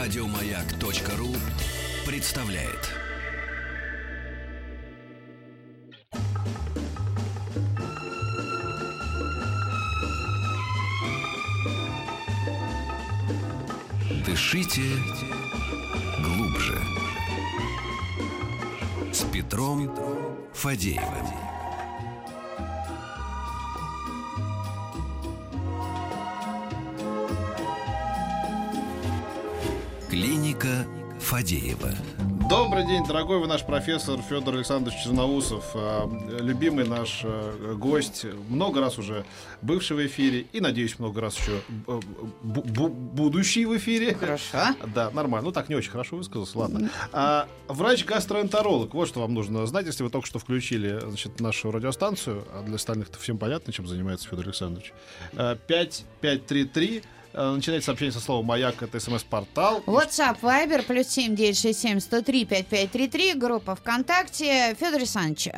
Радиомаяк.ру представляет. Дышите глубже. С Петром Фадеевым. Клиника Фадеева. Добрый день, дорогой вы наш профессор Федор Александрович Черноусов, любимый наш гость, много раз уже бывший в эфире и, надеюсь, много раз еще будущий в эфире. Хорошо. Да, нормально. Ну так не очень хорошо высказался, ладно. Врач-гастроэнтеролог. Вот что вам нужно знать, если вы только что включили, значит, нашу радиостанцию. А для остальных-то всем понятно, чем занимается Федор Александрович. 5533. Начинайте сообщение со слова «Маяк», это СМС-портал. WhatsApp, Viber, +7 967 103 5533, группа ВКонтакте. Федор Александрович,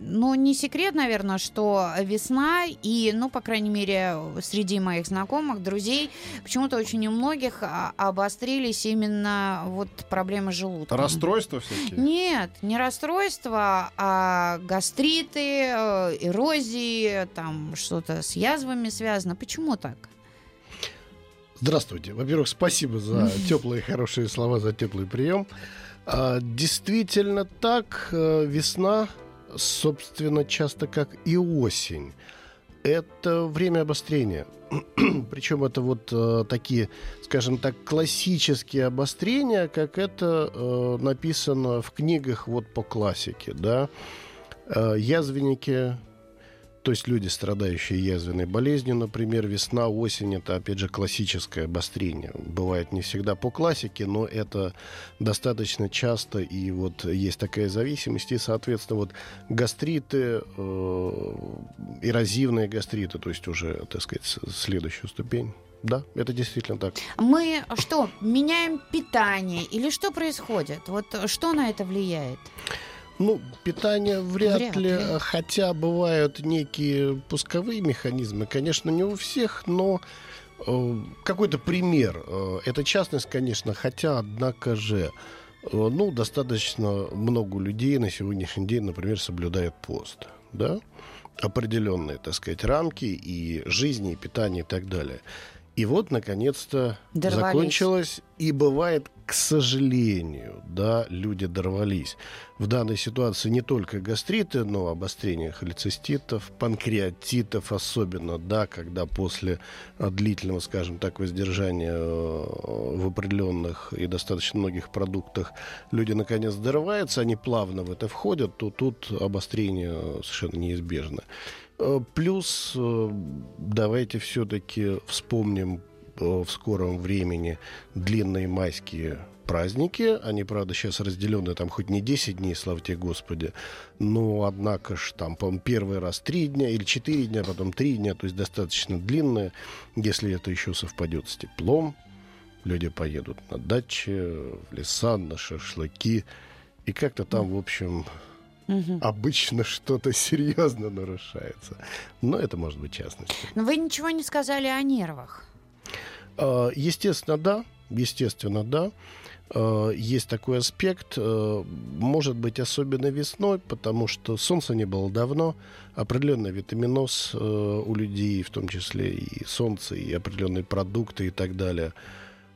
ну не секрет, наверное, что весна и, ну, по крайней мере, среди моих знакомых, друзей, почему-то очень у многих обострились именно вот проблемы желудка. Расстройства всякие? Нет, не расстройства, а гастриты, эрозии, там что-то с язвами связано. Почему так? Здравствуйте. Во-первых, спасибо за теплые, хорошие слова, за теплый прием. Действительно так, весна, собственно, часто как и осень. Это время обострения. Причем это вот такие, скажем так, классические обострения, как это написано в книгах вот по классике, да. Язвенники... То есть люди, страдающие язвенной болезнью, например, весна, осень – это, опять же, классическое обострение. Бывает не всегда по классике, но это достаточно часто, и вот есть такая зависимость. И, соответственно, вот гастриты, эрозивные гастриты, то есть уже, так сказать, следующую ступень. Да, это действительно так. Мы что, меняем питание или что происходит? Вот что на это влияет? Ну, питание вряд ли, хотя бывают некие пусковые механизмы, конечно, не у всех, но какой-то пример. Это частность, конечно, хотя, однако же, ну, достаточно много людей на сегодняшний день, например, соблюдают пост, да, определенные, так сказать, рамки и жизни, и питания, и так далее. И вот, наконец-то, дорвались. Закончилось, и бывает, к сожалению, да, люди дорвались. В данной ситуации не только гастриты, но обострение холециститов, панкреатитов особенно, да, когда после длительного, скажем так, воздержания в определенных и достаточно многих продуктах люди, наконец, дорываются, они плавно в это входят, то тут обострение совершенно неизбежно. Плюс давайте все-таки вспомним в скором времени длинные майские праздники. Они, правда, сейчас разделены там хоть не 10 дней, слава тебе Господи, но, однако же, там, по-моему, первый раз 3 дня или 4 дня, потом 3 дня, то есть достаточно длинные, если это еще совпадет с теплом. Люди поедут на дачи, в леса, на шашлыки, и как-то там, в общем... Угу. Обычно что-то серьезно нарушается. Но это может быть частность. Но вы ничего не сказали о нервах? Естественно, да. Естественно, да. Есть такой аспект. Может быть, особенно весной, потому что солнца не было давно. Определенный витаминоз у людей, в том числе и солнце, и определенные продукты и так далее.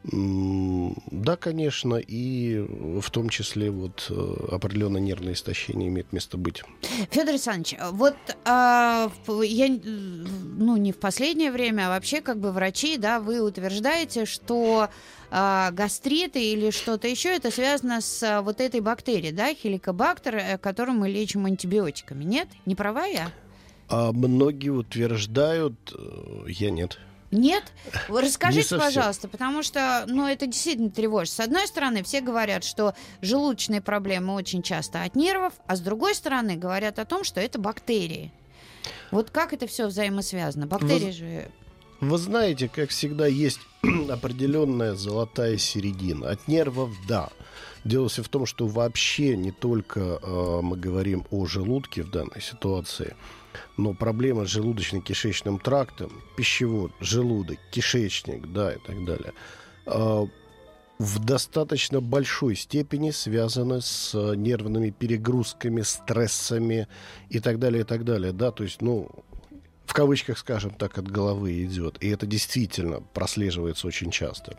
Да, конечно, и в том числе вот определенное нервное истощение имеет место быть. Федор Александрович, вот я, ну, не в последнее время, а вообще как бы врачи, да, вы утверждаете, что гастриты или что-то еще, это связано с вот этой бактерией, да, Helicobacter, которую мы лечим антибиотиками, нет? Не права я? Многие утверждают, я нет. Нет? Расскажите, пожалуйста, потому что, ну, это действительно тревожно. С одной стороны, все говорят, что желудочные проблемы очень часто от нервов, а с другой стороны, говорят о том, что это бактерии. Вот как это все взаимосвязано? Бактерии же... Вы знаете, как всегда, есть определенная золотая середина. От нервов, да. Дело все в том, что вообще не только мы говорим о желудке в данной ситуации, но проблема с желудочно-кишечным трактом, пищевод, желудок, кишечник, да, и так далее. в достаточно большой степени связаны с нервными перегрузками, стрессами и так далее, и так далее. Да? То есть, ну, в кавычках, скажем так, от головы идет. И это действительно прослеживается очень часто,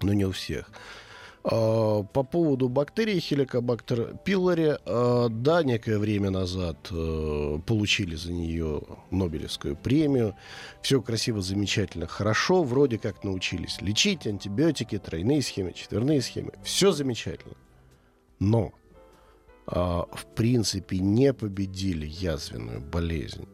но не у всех. По поводу бактерии Helicobacter pylori, да, некое время назад получили за нее Нобелевскую премию. Все красиво, замечательно, хорошо. Вроде как научились лечить, антибиотики, тройные схемы, четверные схемы. Все замечательно. Но, в принципе, не победили язвенную болезнь.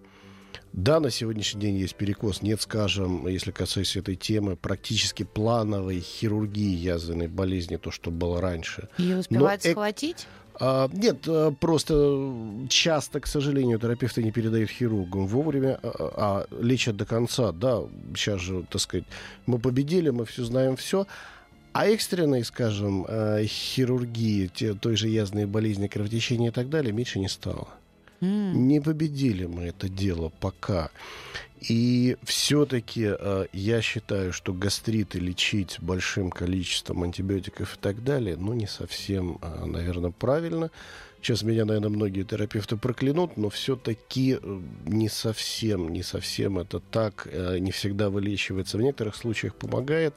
Да, на сегодняшний день есть перекос. Нет, скажем, если касается этой темы, практически плановой хирургии язвенной болезни, то, что было раньше. Ее успевают схватить? Нет, просто часто, к сожалению, терапевты не передают хирургам вовремя, а лечат до конца. Да, сейчас же, так сказать, мы победили, мы все знаем, все. А экстренной, скажем, хирургии, той же язвенной болезни, кровотечения и так далее, меньше не стало. Не победили мы это дело пока. И все-таки я считаю, что гастриты лечить большим количеством антибиотиков и так далее, ну, не совсем, наверное, правильно. Сейчас меня, наверное, многие терапевты проклянут, но все-таки не совсем это так. Не всегда вылечивается. В некоторых случаях помогает,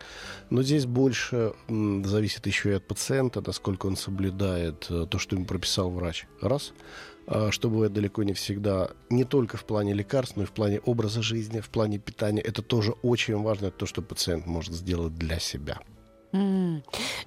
но здесь больше зависит еще и от пациента, насколько он соблюдает то, что ему прописал врач. Раз. Что бывает далеко не всегда, не только в плане лекарств, но и в плане образа жизни, в плане питания. Это тоже очень важно, то, что пациент может сделать для себя.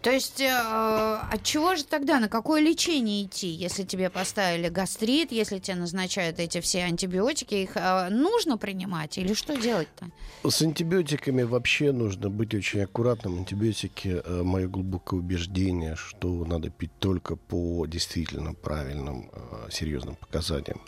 То есть от чего же тогда, на какое лечение идти, если тебе поставили гастрит, если тебе назначают эти все антибиотики, их нужно принимать или что делать-то? С антибиотиками вообще нужно быть очень аккуратным. Антибиотики, мое глубокое убеждение, что надо пить только по действительно правильным, серьезным показаниям.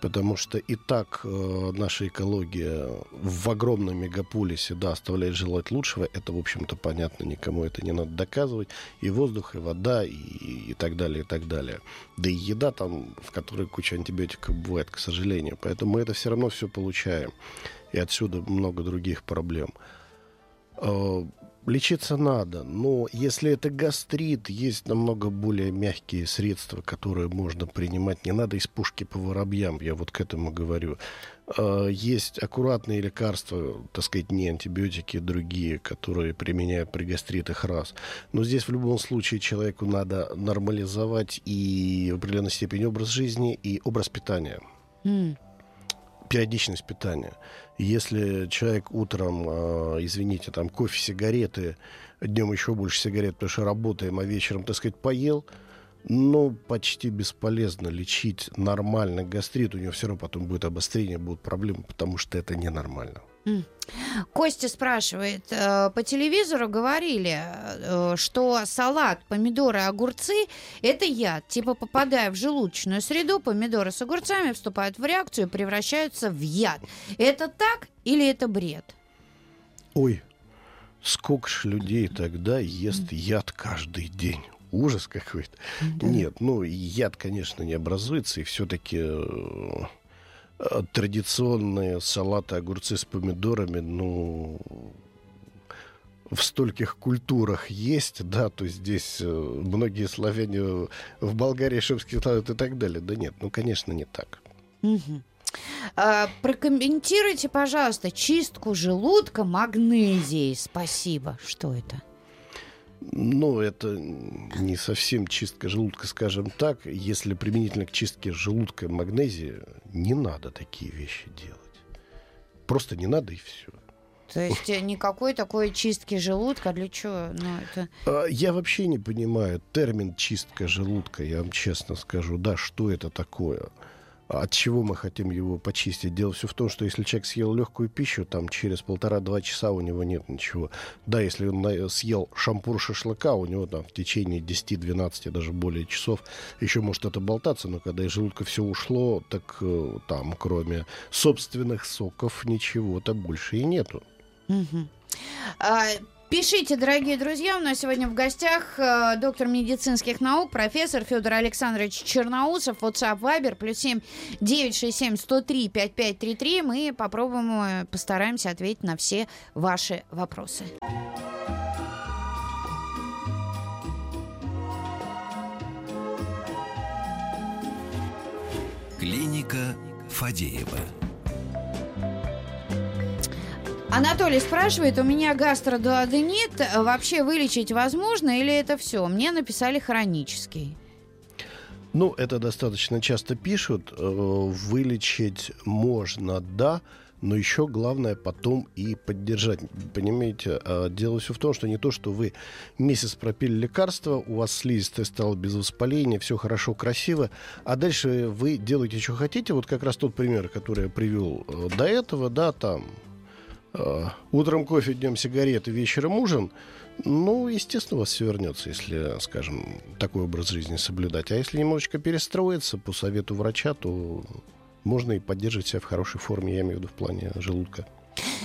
Потому что и так наша экология в огромном мегаполисе, да, оставляет желать лучшего. Это, в общем-то, понятно, никому это не надо доказывать. И воздух, и вода, и так далее, и так далее. Да и еда там, в которой куча антибиотиков бывает, к сожалению. Поэтому мы это все равно все получаем. И отсюда много других проблем. Лечиться надо, но если это гастрит, есть намного более мягкие средства, которые можно принимать. Не надо из пушки по воробьям, я вот к этому говорю. Есть аккуратные лекарства, так сказать, не антибиотики, другие, которые применяют при гастритах раз. Но здесь в любом случае человеку надо нормализовать и в определенной степени образ жизни и образ питания. Периодичность питания. Если человек утром, извините, там кофе, сигареты, днем еще больше сигарет, потому что работаем, а вечером, так сказать, поел, ну, почти бесполезно лечить нормально гастрит. У него все равно потом будет обострение, будут проблемы, потому что это ненормально. Костя спрашивает, по телевизору говорили, что салат, помидоры, огурцы – это яд. Типа, попадая в желудочную среду, помидоры с огурцами вступают в реакцию и превращаются в яд. Это так или это бред? Ой, сколько ж людей тогда ест яд каждый день. Ужас какой-то. Нет, ну, яд, конечно, не образуется, и все-таки... Традиционные салаты, огурцы с помидорами, ну, в стольких культурах есть, да, то есть здесь многие славяне в Болгарии шумские салат и так далее. Да нет, ну, конечно, не так. Прокомментируйте, пожалуйста, чистку желудка магнезией. Спасибо. Что это? Ну, это не совсем чистка желудка, скажем так. Если применительно к чистке желудка магнезия, не надо такие вещи делать. Просто не надо, и все. То есть никакой такой чистки желудка? Для чего? Ну, это... Я вообще не понимаю термин «чистка желудка», я вам честно скажу. Да, что это такое? От чего мы хотим его почистить? Дело все в том, что если человек съел легкую пищу, там через 1,5-2 часа у него нет ничего. Да, если он съел шампур шашлыка, у него там в течение 10-12, даже более часов еще может это болтаться, но когда из желудка все ушло, так там кроме собственных соков ничего-то больше и нету. Пишите, дорогие друзья, у нас сегодня в гостях доктор медицинских наук, профессор Федор Александрович Черноусов. WhatsApp, Viber, +7 967 103 5533. Мы попробуем, постараемся ответить на все ваши вопросы. Клиника Фадеева. Анатолий спрашивает, у меня гастродуоденит, вообще вылечить возможно или это все? Мне написали хронический. Ну, это достаточно часто пишут. Вылечить можно, да, но еще главное потом и поддержать. Понимаете, дело все в том, что не то, что вы месяц пропили лекарство, у вас слизистая стала без воспаления, все хорошо, красиво, а дальше вы делаете, что хотите. Вот как раз тот пример, который я привел до этого, да, там... Утром кофе, днем сигареты, вечером ужин. Ну, естественно, у вас все вернется, если, скажем, такой образ жизни соблюдать. А если немножечко перестроиться по совету врача, то можно и поддерживать себя в хорошей форме, я имею в виду в плане желудка.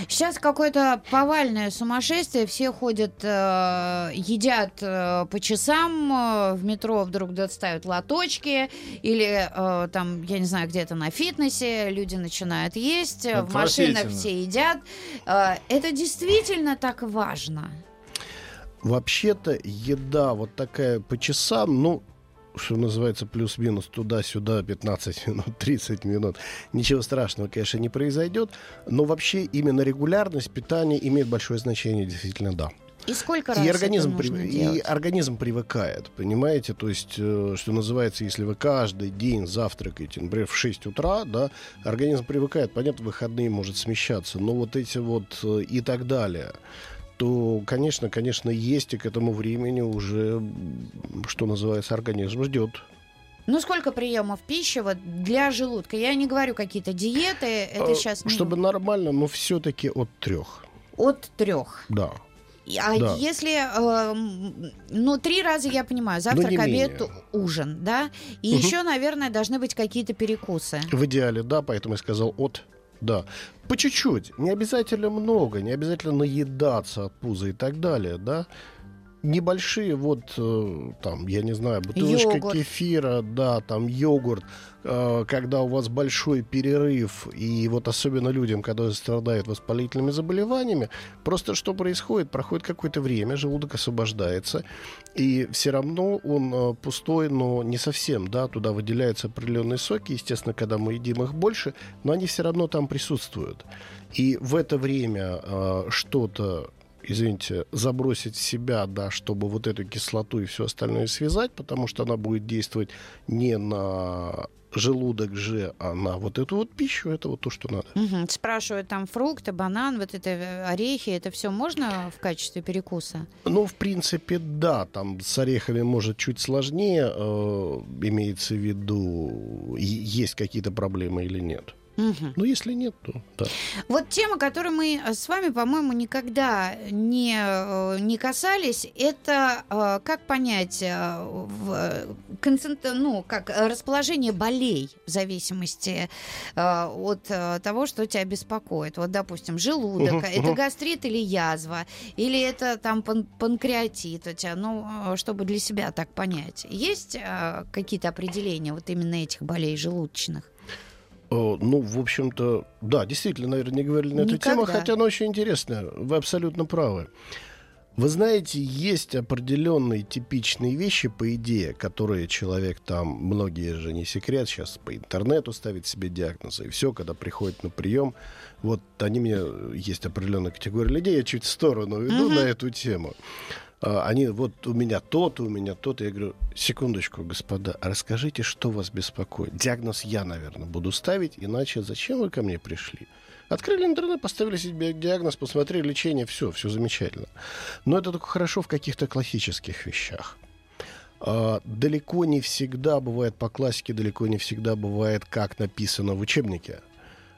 Сейчас какое-то повальное сумасшествие. Все ходят, едят по часам, в метро вдруг доставят лоточки. Или там, я не знаю, где-то на фитнесе люди начинают есть. В машинах все едят. Это действительно так важно? Вообще-то еда вот такая по часам, ну, что называется, плюс-минус туда-сюда 15 минут, 30 минут. Ничего страшного, конечно, не произойдет. Но вообще именно регулярность питания имеет большое значение, действительно, да. И сколько раз организм привыкает, понимаете? То есть, что называется, если вы каждый день завтракаете, например, в 6 утра, да, организм привыкает, понятно, в выходные может смещаться, но вот эти вот и так далее... то, конечно, есть, и к этому времени уже, что называется, организм ждет. Ну, сколько приемов пищи вот для желудка? Я не говорю какие-то диеты, это сейчас... Не... Чтобы нормально, но все-таки от 3. От 3? Да. А да. Если, 3 раза, я понимаю, завтрак, обед, ужин, да? И еще, наверное, должны быть какие-то перекусы. В идеале, да, поэтому я сказал от... Да, по чуть-чуть, не обязательно много, не обязательно наедаться от пуза и так далее, да. Небольшие вот, там, я не знаю, бутылочка йогурт. Кефира, да, там йогурт, когда у вас большой перерыв, и вот особенно людям, которые страдают воспалительными заболеваниями, просто что происходит? Проходит какое-то время, желудок освобождается, и все равно он пустой, но не совсем, да, туда выделяются определенные соки, естественно, когда мы едим их больше, но они все равно там присутствуют. И в это время что-то, извините, забросить в себя, да, чтобы вот эту кислоту и все остальное связать, потому что она будет действовать не на желудок же, а на вот эту вот пищу, это вот то, что надо. Спрашивают, там фрукты, банан, вот это орехи, это все можно в качестве перекуса? Ну, в принципе, да, там с орехами может чуть сложнее, имеется в виду, есть какие-то проблемы или нет. Ну, если нет, то да. Вот тема, которую мы с вами, по-моему, никогда не касались, это как понять как расположение болей в зависимости от того, что тебя беспокоит. Вот, допустим, желудок, это гастрит или язва, или это там панкреатит у тебя, ну, чтобы для себя так понять. Есть какие-то определения вот именно этих болей желудочных? Ну, в общем-то, да, действительно, наверное, не говорили на эту тему, хотя она очень интересная, вы абсолютно правы. Вы знаете, есть определенные типичные вещи, по идее, которые человек там, многие же не секрет, сейчас по интернету ставит себе диагнозы, и все, когда приходит на прием, вот они мне, есть определенная категория людей, я чуть в сторону веду на эту тему. Они, вот у меня то-то. Я говорю, секундочку, господа, расскажите, что вас беспокоит. Диагноз я, наверное, буду ставить, иначе зачем вы ко мне пришли? Открыли интернет, поставили себе диагноз, посмотрели лечение, все замечательно. Но это только хорошо в каких-то классических вещах. Далеко не всегда бывает по классике, далеко не всегда бывает, как написано в учебнике.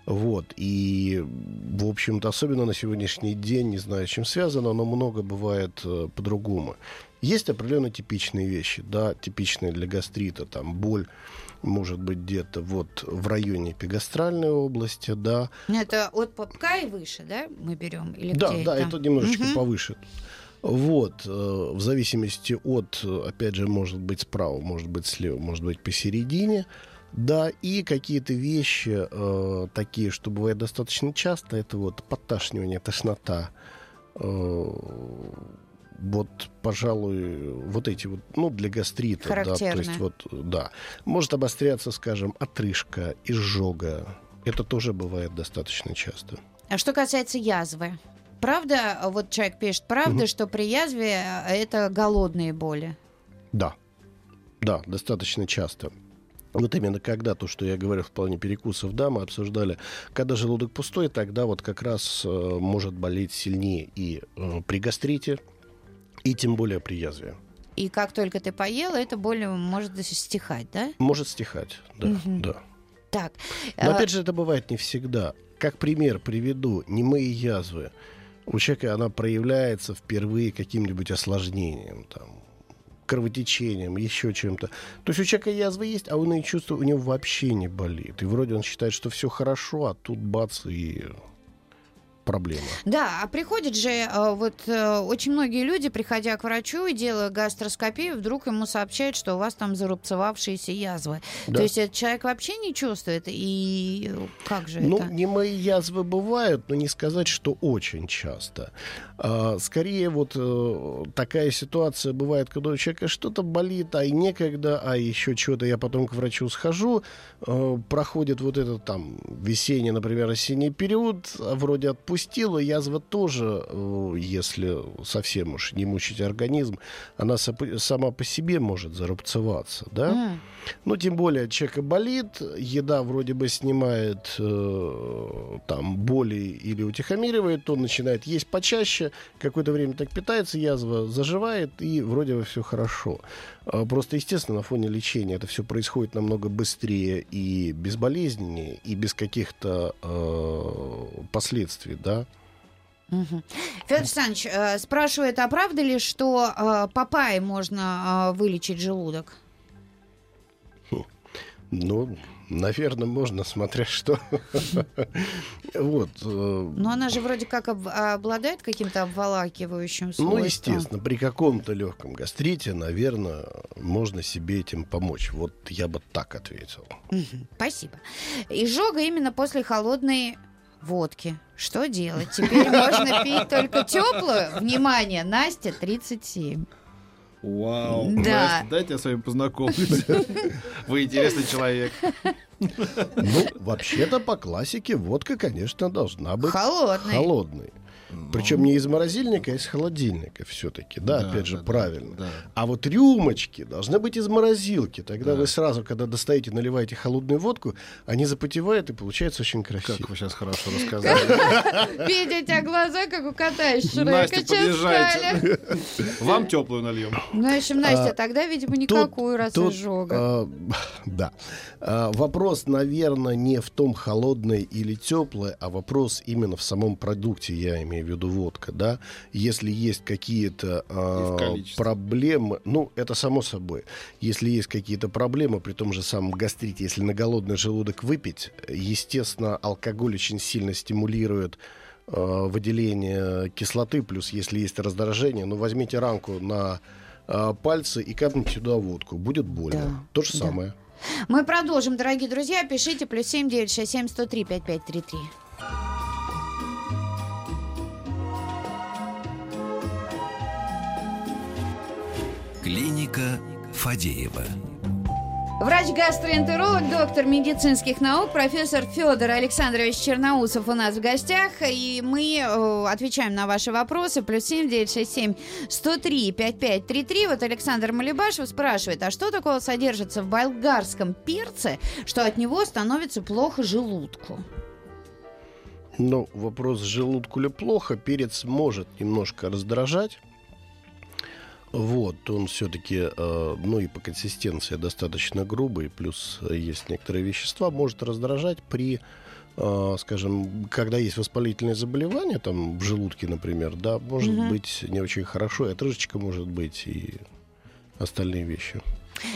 Вот, и, в общем-то, особенно на сегодняшний день, не знаю, с чем связано, но много бывает по-другому. Есть определенно типичные вещи, да, типичные для гастрита, там, боль, может быть, где-то вот в районе эпигастральной области, да. Это от попка и выше, да, мы берем? Или да, где да, это немножечко повыше. Вот, в зависимости от, опять же, может быть, справа, может быть, слева, может быть, посередине. Да, и какие-то вещи такие, что бывает достаточно часто, это вот подташнивание, тошнота, вот, пожалуй, вот эти вот, ну, для гастрита, характерные. Да, то есть вот, да, может обостряться, скажем, отрыжка, изжога, это тоже бывает достаточно часто. А что касается язвы, правда, вот человек пишет, правда, что при язве это голодные боли? Да, да, достаточно часто. Вот именно когда, то, что я говорил в плане перекусов, да, мы обсуждали, когда желудок пустой, тогда вот как раз может болеть сильнее и при гастрите, и тем более при язве. И как только ты поела, эта боль может стихать, да? Может стихать, да, да. Так. Но опять же, это бывает не всегда. Как пример приведу, немые язвы. У человека она проявляется впервые каким-нибудь осложнением, там, кровотечением, еще чем-то. То есть у человека язва есть, а он ее чувствует, у него вообще не болит. И вроде он считает, что все хорошо, а тут бац и проблема. Да, а приходит же, вот очень многие люди, приходя к врачу и делая гастроскопию, вдруг ему сообщают, что у вас там зарубцевавшиеся язвы. Да. То есть этот человек вообще не чувствует, и как же это? Ну, немые язвы бывают, но не сказать, что очень часто. Скорее вот такая ситуация бывает, когда у человека что-то болит, а и некогда, а еще что-то, я потом к врачу схожу, проходит вот этот там весенний, например, осенний период, вроде отпустил, язва тоже, если совсем уж не мучить организм, она сама по себе может зарубцеваться, да? Но тем более человека болит, еда вроде бы снимает там боли или утихомиривает, он начинает есть почаще, какое-то время так питается, язва заживает, и вроде бы все хорошо. Просто, естественно, на фоне лечения это все происходит намного быстрее и безболезненнее, и без каких-то последствий, да? Федор Александрович спрашивает, а правда ли, что папайей можно вылечить желудок? Ну, наверное, можно, смотря что. Но она же вроде как обладает каким-то обволакивающим свойством. Ну, естественно, при каком-то легком гастрите, наверное, можно себе этим помочь. Вот я бы так ответил. Спасибо. Изжога именно после холодной водки. Что делать? Теперь можно пить только теплую. Внимание, Настя, 37. Вау, да. Настя, дайте я с вами познакомлюсь. Вы интересный человек. Ну, вообще-то по классике водка, конечно, должна быть холодной. Причем не из морозильника, а из холодильника все-таки, да, опять же, правильно. Да. А вот рюмочки должны быть из морозилки. Тогда вы сразу, когда достаете, наливаете холодную водку, они запотевают, и получается очень красиво. Как вы сейчас хорошо рассказали. Петя, у тебя глаза, как у кота из Шрека. Настя, подъезжайте. Вам теплую нальем. Ну, в общем, Настя, тогда, видимо, никакую, раз изжога. Да. Вопрос, наверное, не в том, холодное или теплое, а вопрос именно в самом продукте, я имею в виду водка, да, если есть какие-то проблемы, ну, это само собой, если есть какие-то проблемы при том же самом гастрите, если на голодный желудок выпить, естественно, алкоголь очень сильно стимулирует выделение кислоты, плюс если есть раздражение, ну, возьмите ранку на пальцы и капните туда водку, будет больно, да. То же самое. Мы продолжим, дорогие друзья, пишите +7 967 103 5533. Клиника Фадеева. Врач-гастроэнтеролог, доктор медицинских наук, профессор Федор Александрович Черноусов у нас в гостях. И мы отвечаем на ваши вопросы. +7 967 103 5533. Вот Александр Малибашев спрашивает, а что такого содержится в болгарском перце, что от него становится плохо желудку? Ну, вопрос, желудку ли плохо. Перец может немножко раздражать. Вот, он все-таки, ну и по консистенции достаточно грубый, плюс есть некоторые вещества, может раздражать при, скажем, когда есть воспалительные заболевания, там, в желудке, например, да, может быть не очень хорошо, и отрыжечка может быть, и остальные вещи.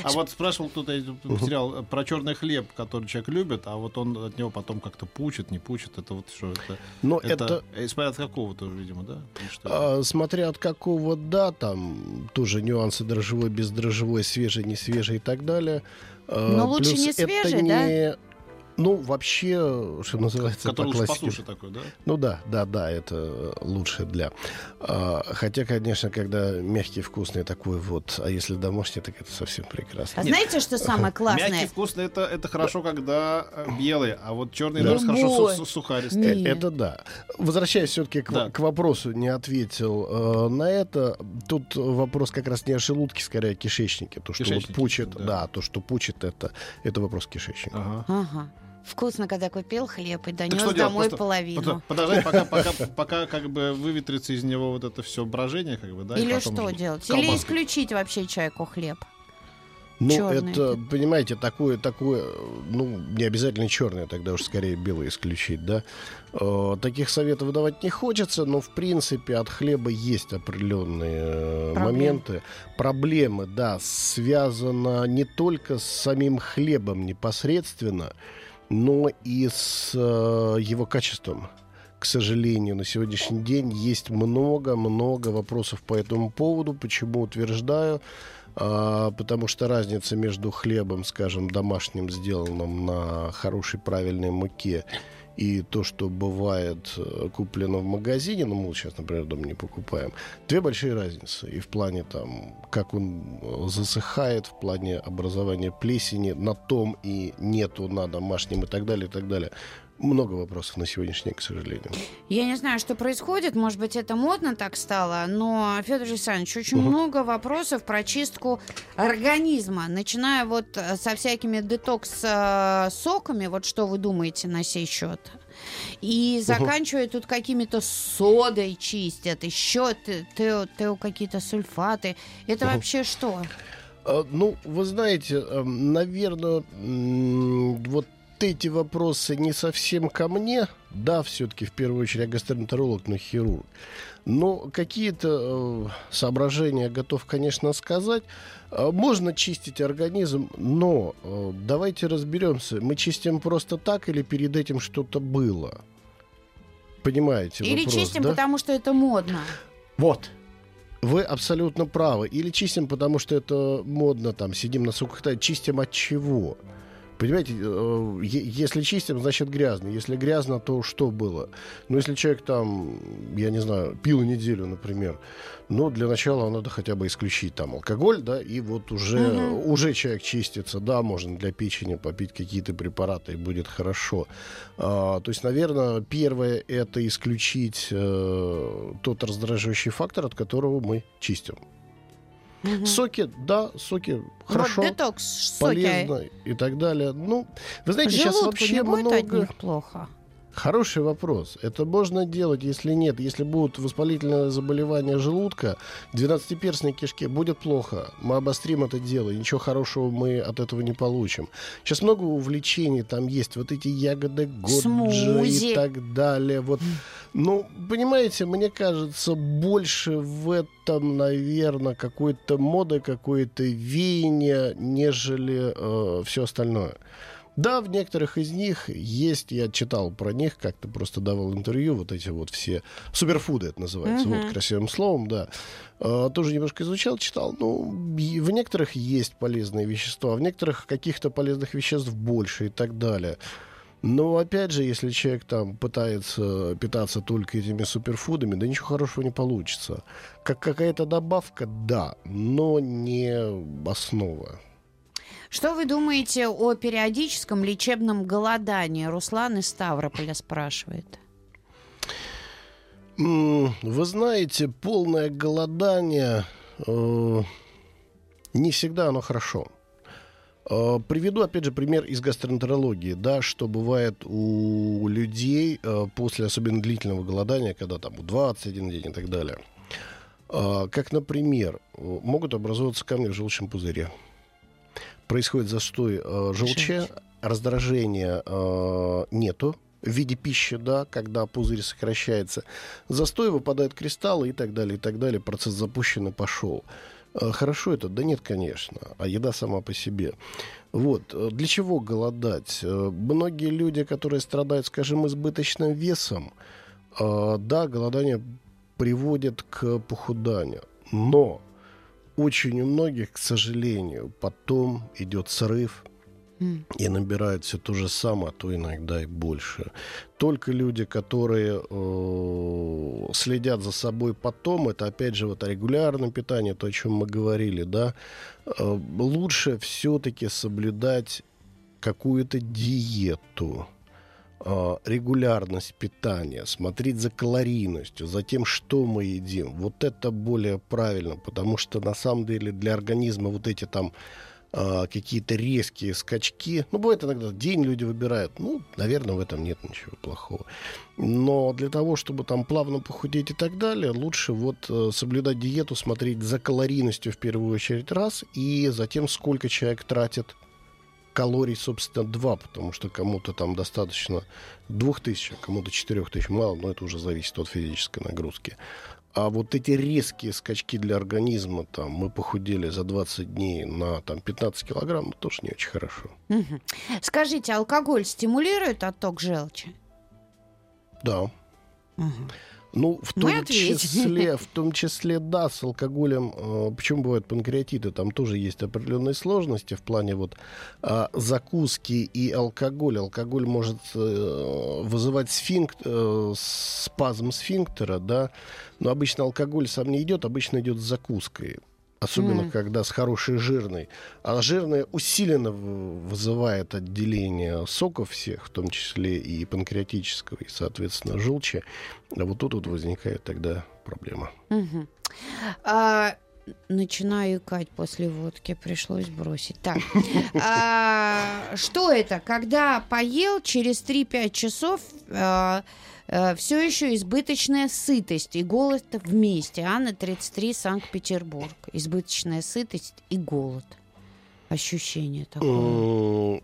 А вот спрашивал кто-то, я потерял, про черный хлеб, который человек любит, а вот он от него потом как-то пучит, не пучит, это вот что это? Но это смотря от какого тоже, видимо, да? Смотря от какого, да, там тоже нюансы дрожжевой, бездрожжевой, свежий, не свежий и так далее. Но лучше не свежий, да? Ну, вообще, что называется, по классике. Такой, да? Ну да, это лучше для... Хотя, конечно, когда мягкий, вкусный такой вот, а если домашний, так это совсем прекрасно. А знаете, что самое классное? Мягкий, вкусный, это хорошо, когда белый, а вот черный нос хорошо сухаристый. Это да. Возвращаясь все-таки к вопросу, не ответил на это. Тут вопрос как раз не о желудке, скорее о кишечнике. То, что пучит, да, то, что пучит, это вопрос кишечника. Ага. Вкусно, когда купил хлеб и донес домой половину. Подожди, пока как бы выветрится из него вот это все брожение, как бы, да. Или что делать? Колбаски. Или исключить вообще человеку хлеб. Ну, черный. Это, понимаете, такое, ну, не обязательно черное, тогда уж скорее белое исключить, да. Таких советов давать не хочется, но, в принципе, от хлеба есть определенные моменты. Проблемы, да, связаны не только с самим хлебом непосредственно, но и с его качеством. К сожалению, на сегодняшний день есть много-много вопросов по этому поводу. Почему утверждаю? Потому что разница между хлебом, скажем, домашним, сделанным на хорошей правильной муке, и то, что бывает куплено в магазине, ну, мы сейчас, например, дома не покупаем, две большие разницы. И в плане, там, как он засыхает, в плане образования плесени на том и нету на домашнем и так далее, и так далее. Много вопросов на сегодняшний день, к сожалению. Я не знаю, что происходит. Может быть, это модно так стало. Но, Федор Александрович, очень много вопросов про чистку организма. Начиная вот со всякими детокс-соками. Вот что вы думаете на сей счет? И заканчивая тут какими-то содой чистят. Еще тео какие-то сульфаты. Это вообще что? Ну, вы знаете, наверное, вот эти вопросы не совсем ко мне. Да, все-таки в первую очередь я гастроэнтеролог, но хирург. Но какие-то соображения готов, конечно, сказать. Можно чистить организм, но давайте разберемся. Мы чистим просто так или перед этим что-то было? Понимаете? Или вопрос, чистим, да? Потому что это модно. Вот. Вы абсолютно правы. Или чистим, потому что это модно. Там сидим на суках. Чистим от чего? Понимаете, если чистим, значит грязно. Если грязно, то что было? Ну, если человек там, я не знаю, пил неделю, например, ну, для начала надо хотя бы исключить там алкоголь, да, и вот уже человек чистится, да, можно для печени попить какие-то препараты, и будет хорошо. То есть, наверное, первое — это исключить тот раздражающий фактор, от которого мы чистим. Соки, да, соки, хорошо, вот детокс, полезно соки. И так далее. Ну, вы знаете, желудку сейчас вообще не будет много... от них плохо? Хороший вопрос. Это можно делать, если нет. Если будут воспалительные заболевания желудка, 12-перстной кишке, будет плохо. Мы обострим это дело, ничего хорошего мы от этого не получим. Сейчас много увлечений там есть. Вот эти ягоды, годжи и так далее. Вот. Ну, понимаете, мне кажется, больше в этом, наверное, какой-то моды, какое-то веяние, нежели все остальное. Да, в некоторых из них есть, я читал про них, как-то просто давал интервью, вот эти вот все, суперфуды это называется, вот красивым словом, да. Тоже немножко изучал, читал, ну, в некоторых есть полезные вещества, в некоторых каких-то полезных веществ больше и так далее. Но, опять же, если человек там пытается питаться только этими суперфудами, да ничего хорошего не получится. Как какая-то добавка, да, но не основа. Что вы думаете о периодическом лечебном голодании? Руслан из Ставрополя спрашивает. Вы знаете, полное голодание не всегда оно хорошо. Приведу, опять же, пример из гастроэнтерологии, да, что бывает у людей после особенно длительного голодания, когда там 21 день и так далее. Как, например, могут образовываться камни в желчном пузыре. Происходит застой желчи, раздражения нету в виде пищи, да, когда пузырь сокращается. Застой, выпадают кристаллы и так далее, процесс запущен и пошел. Хорошо это? Да нет, конечно, а еда сама по себе. Вот. Для чего голодать? Многие люди, которые страдают, скажем, избыточным весом, да, голодание приводит к похуданию, но очень у многих, к сожалению, потом идет срыв, и набирают все то же самое, а то иногда и больше. Только люди, которые следят за собой потом, это опять же вот о регулярном питании, то, о чем мы говорили, да, лучше все-таки соблюдать какую-то диету, регулярность питания, смотреть за калорийностью, за тем, что мы едим. Вот это более правильно, потому что на самом деле для организма вот эти там какие-то резкие скачки. Ну, бывает иногда день люди выбирают. Ну, наверное, в этом нет ничего плохого. Но для того, чтобы там плавно похудеть и так далее, лучше вот соблюдать диету, смотреть за калорийностью в первую очередь раз, и затем сколько человек тратит калорий, собственно, два, потому что кому-то там достаточно 2000, а кому-то 4000 мало, но это уже зависит от физической нагрузки. А вот эти резкие скачки для организма, там, мы похудели за 20 дней на там, 15 килограмм, тоже не очень хорошо. Угу. Скажите, алкоголь стимулирует отток желчи? Да. Угу. Ну, в том числе, да, с алкоголем. Почему бывают панкреатиты? Там тоже есть определенные сложности в плане вот закуски и алкоголя. Алкоголь может вызывать спазм сфинктера, да. Но обычно алкоголь сам не идет, обычно идет с закуской. Особенно, когда с хорошей жирной. А жирная усиленно вызывает отделение соков всех, в том числе и панкреатического, и, соответственно, желчи. А вот тут вот возникает тогда проблема. Угу. Начинаю икать после водки, пришлось бросить. Так, что это? Когда поел, через 3-5 часов... все еще избыточная сытость и голод вместе. Анна, 33, Санкт-Петербург. Избыточная сытость и голод. Ощущение такое.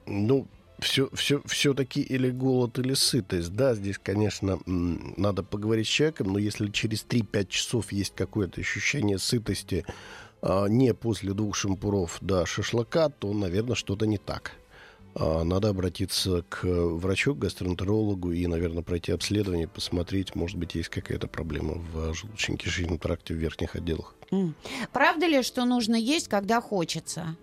Ну, все-таки или голод, или сытость. Да, здесь, конечно, надо поговорить с человеком, но если через 3-5 часов есть какое-то ощущение сытости не после 2 шампуров до шашлыка, то, наверное, что-то не так. Надо обратиться к врачу, к гастроэнтерологу и, наверное, пройти обследование, посмотреть, может быть, есть какая-то проблема в желудочно-кишечном тракте в верхних отделах. Правда ли, что нужно есть, когда хочется?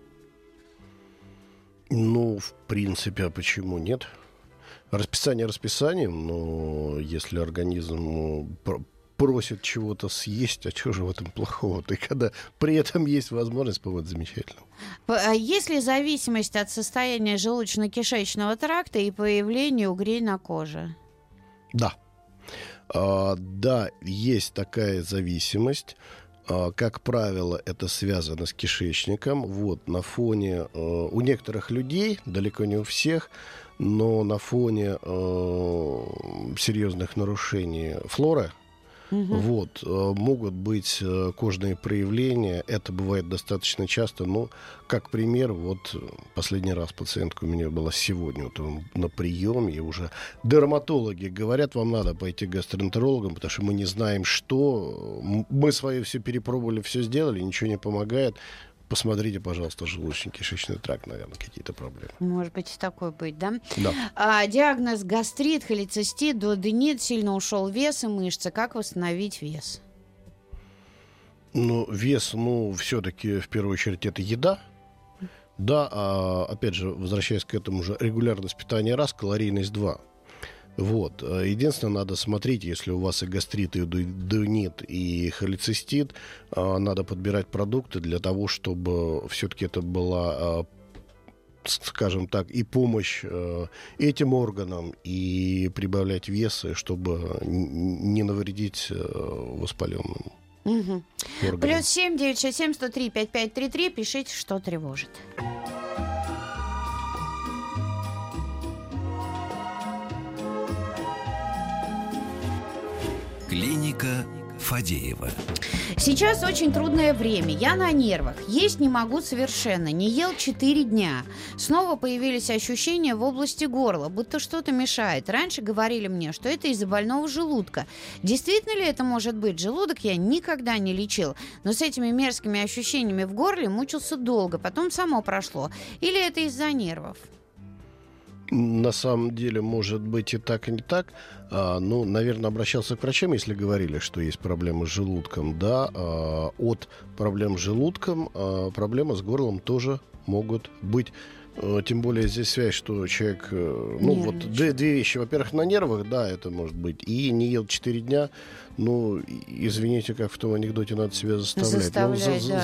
Ну, в принципе, а почему нет? Расписание расписанием, но если организм просит чего-то съесть, а чего же в этом плохого? И когда при этом есть возможность, по-моему, замечательно. Есть ли зависимость от состояния желудочно-кишечного тракта и появления угрей на коже? Да. Да, есть такая зависимость. Как правило, это связано с кишечником. Вот, на фоне у некоторых людей, далеко не у всех, но на фоне серьезных нарушений флоры, вот, могут быть кожные проявления. Это бывает достаточно часто. Но, как пример, вот последний раз пациентка у меня была сегодня вот на приеме, и уже дерматологи говорят, вам надо пойти к гастроэнтерологам, потому что мы не знаем, что. Мы свое все перепробовали, все сделали, ничего не помогает. Посмотрите, пожалуйста, желудочно-кишечный тракт, наверное, какие-то проблемы. Может быть, и такое быть, да? Да. Диагноз гастрит, холецистит, дуоденит, сильно ушел вес и мышцы. Как восстановить вес? Ну, вес, все-таки, в первую очередь, это еда. Да, опять же, возвращаясь к этому же, регулярность питания раз, калорийность два. Вот. Единственное, надо смотреть, если у вас и гастрит, и дуоденит, и холецистит, надо подбирать продукты для того, чтобы все-таки это была, скажем так, и помощь этим органам, и прибавлять вес, чтобы не навредить воспаленному органу. +7 967 103 5533. Пишите, что тревожит. Клиника Фадеева. Сейчас очень трудное время. Я на нервах. Есть не могу совершенно. Не ел 4 дня. Снова появились ощущения в области горла, будто что-то мешает. Раньше говорили мне, что это из-за больного желудка. Действительно ли это может быть? Желудок я никогда не лечил. Но с этими мерзкими ощущениями в горле мучился долго. Потом само прошло. Или это из-за нервов? На самом деле, может быть и так, и не так. Наверное, обращался к врачам, если говорили, что есть проблемы с желудком. Да, от проблем с желудком проблемы с горлом тоже могут быть. Тем более здесь связь, что человек... Ну, вот две вещи. Во-первых, на нервах, да, это может быть. И не ел 4 дня. Ну, извините, как в том анекдоте, надо себя заставлять. Да.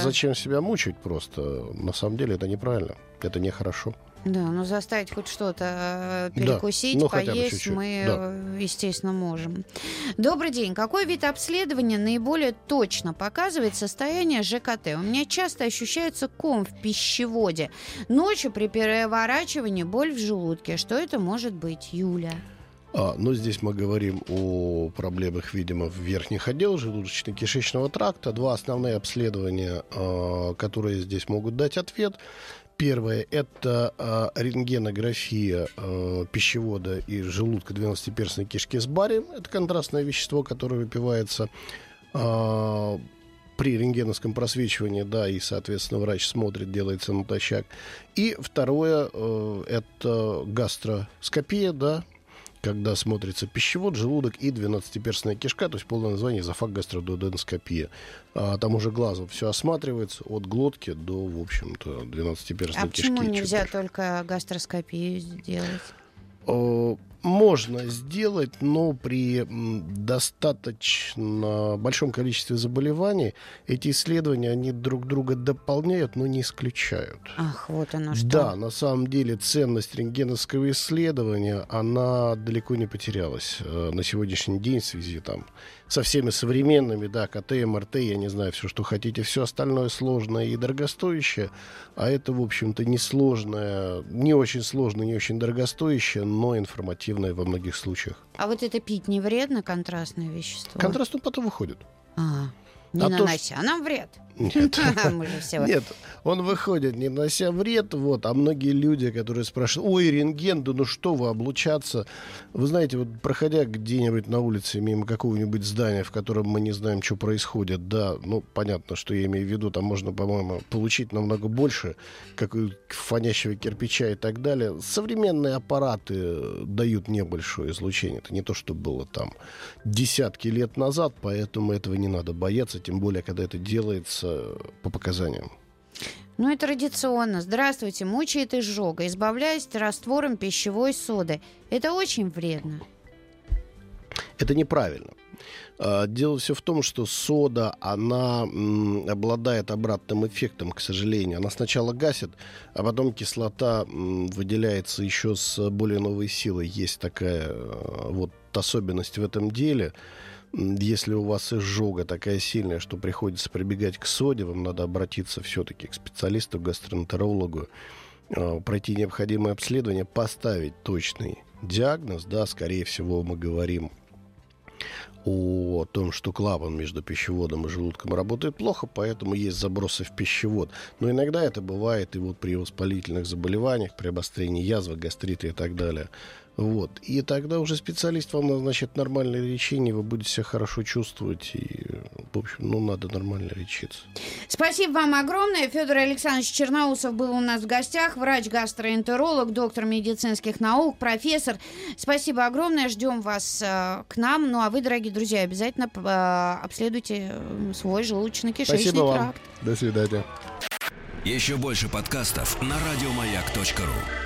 Зачем себя мучить просто? На самом деле это неправильно. Это нехорошо. Да, но заставить хоть что-то перекусить, да, ну, поесть мы, да, естественно, можем. Добрый день. Какой вид обследования наиболее точно показывает состояние ЖКТ? У меня часто ощущается ком в пищеводе. Ночью при переворачивании боль в желудке. Что это может быть, Юля? Ну, здесь мы говорим о проблемах, видимо, в верхних отделах желудочно-кишечного тракта. Два основные обследования, которые здесь могут дать ответ. Первое – это рентгенография пищевода и желудка двенадцатиперстной кишки с барием. Это контрастное вещество, которое выпивается при рентгеновском просвечивании, да, и, соответственно, врач смотрит, делается натощак. И второе – это гастроскопия, да, когда смотрится пищевод, желудок и двенадцатиперстная кишка, то есть полное название эзофаг гастродуоденоскопия. Там уже глазом все осматривается от глотки до, в общем-то, двенадцатиперстной кишки. А почему нельзя только гастроскопию сделать? Можно сделать, но при достаточно большом количестве заболеваний эти исследования, они друг друга дополняют, но не исключают. Ах, вот оно что. Да, на самом деле ценность рентгеновского исследования, она далеко не потерялась на сегодняшний день в связи там со всеми современными, да, КТ, МРТ, я не знаю, все, что хотите, все остальное сложное и дорогостоящее, а это, в общем-то, несложное, не очень сложное, не очень дорогостоящее, но информативное во многих случаях. А вот это пить не вредно, контрастное вещество? Контраст он потом выходит. Не нанося нам вред. Нет. Нет, он выходит, не нанося вред. Вот. А многие люди, которые спрашивают: ой, рентген, да ну что вы, облучаться. Вы знаете, вот проходя где-нибудь на улице мимо какого-нибудь здания, в котором мы не знаем, что происходит, да, ну, понятно, что я имею в виду, там можно, по-моему, получить намного больше какого-то фонящего кирпича и так далее. Современные аппараты дают небольшое излучение. Это не то, что было там десятки лет назад, поэтому этого не надо бояться, тем более, когда это делается по показаниям. Ну и традиционно. Здравствуйте, мучает изжога. Избавляюсь раствором пищевой соды. Это очень вредно. Это неправильно. Дело все в том, что сода, она обладает обратным эффектом, к сожалению. Она сначала гасит, а потом кислота выделяется еще с более новой силой. Есть такая вот особенность в этом деле. Если у вас изжога такая сильная, что приходится прибегать к соде, вам надо обратиться все-таки к специалисту, к гастроэнтерологу, пройти необходимое обследование, поставить точный диагноз. Да, скорее всего, мы говорим о том, что клапан между пищеводом и желудком работает плохо, поэтому есть забросы в пищевод. Но иногда это бывает и вот при воспалительных заболеваниях, при обострении язвы, гастрита и так далее. Вот. И тогда уже специалист вам назначит нормальное лечение, вы будете себя хорошо чувствовать. И, в общем, ну, надо нормально лечиться. Спасибо вам огромное. Федор Александрович Черноусов был у нас в гостях. Врач-гастроэнтеролог, доктор медицинских наук, профессор. Спасибо огромное. Ждем вас к нам. Ну, а вы, дорогие друзья, обязательно обследуйте свой желудочно-кишечный тракт. Спасибо вам. До свидания. Еще больше подкастов на радиомаяк.ру.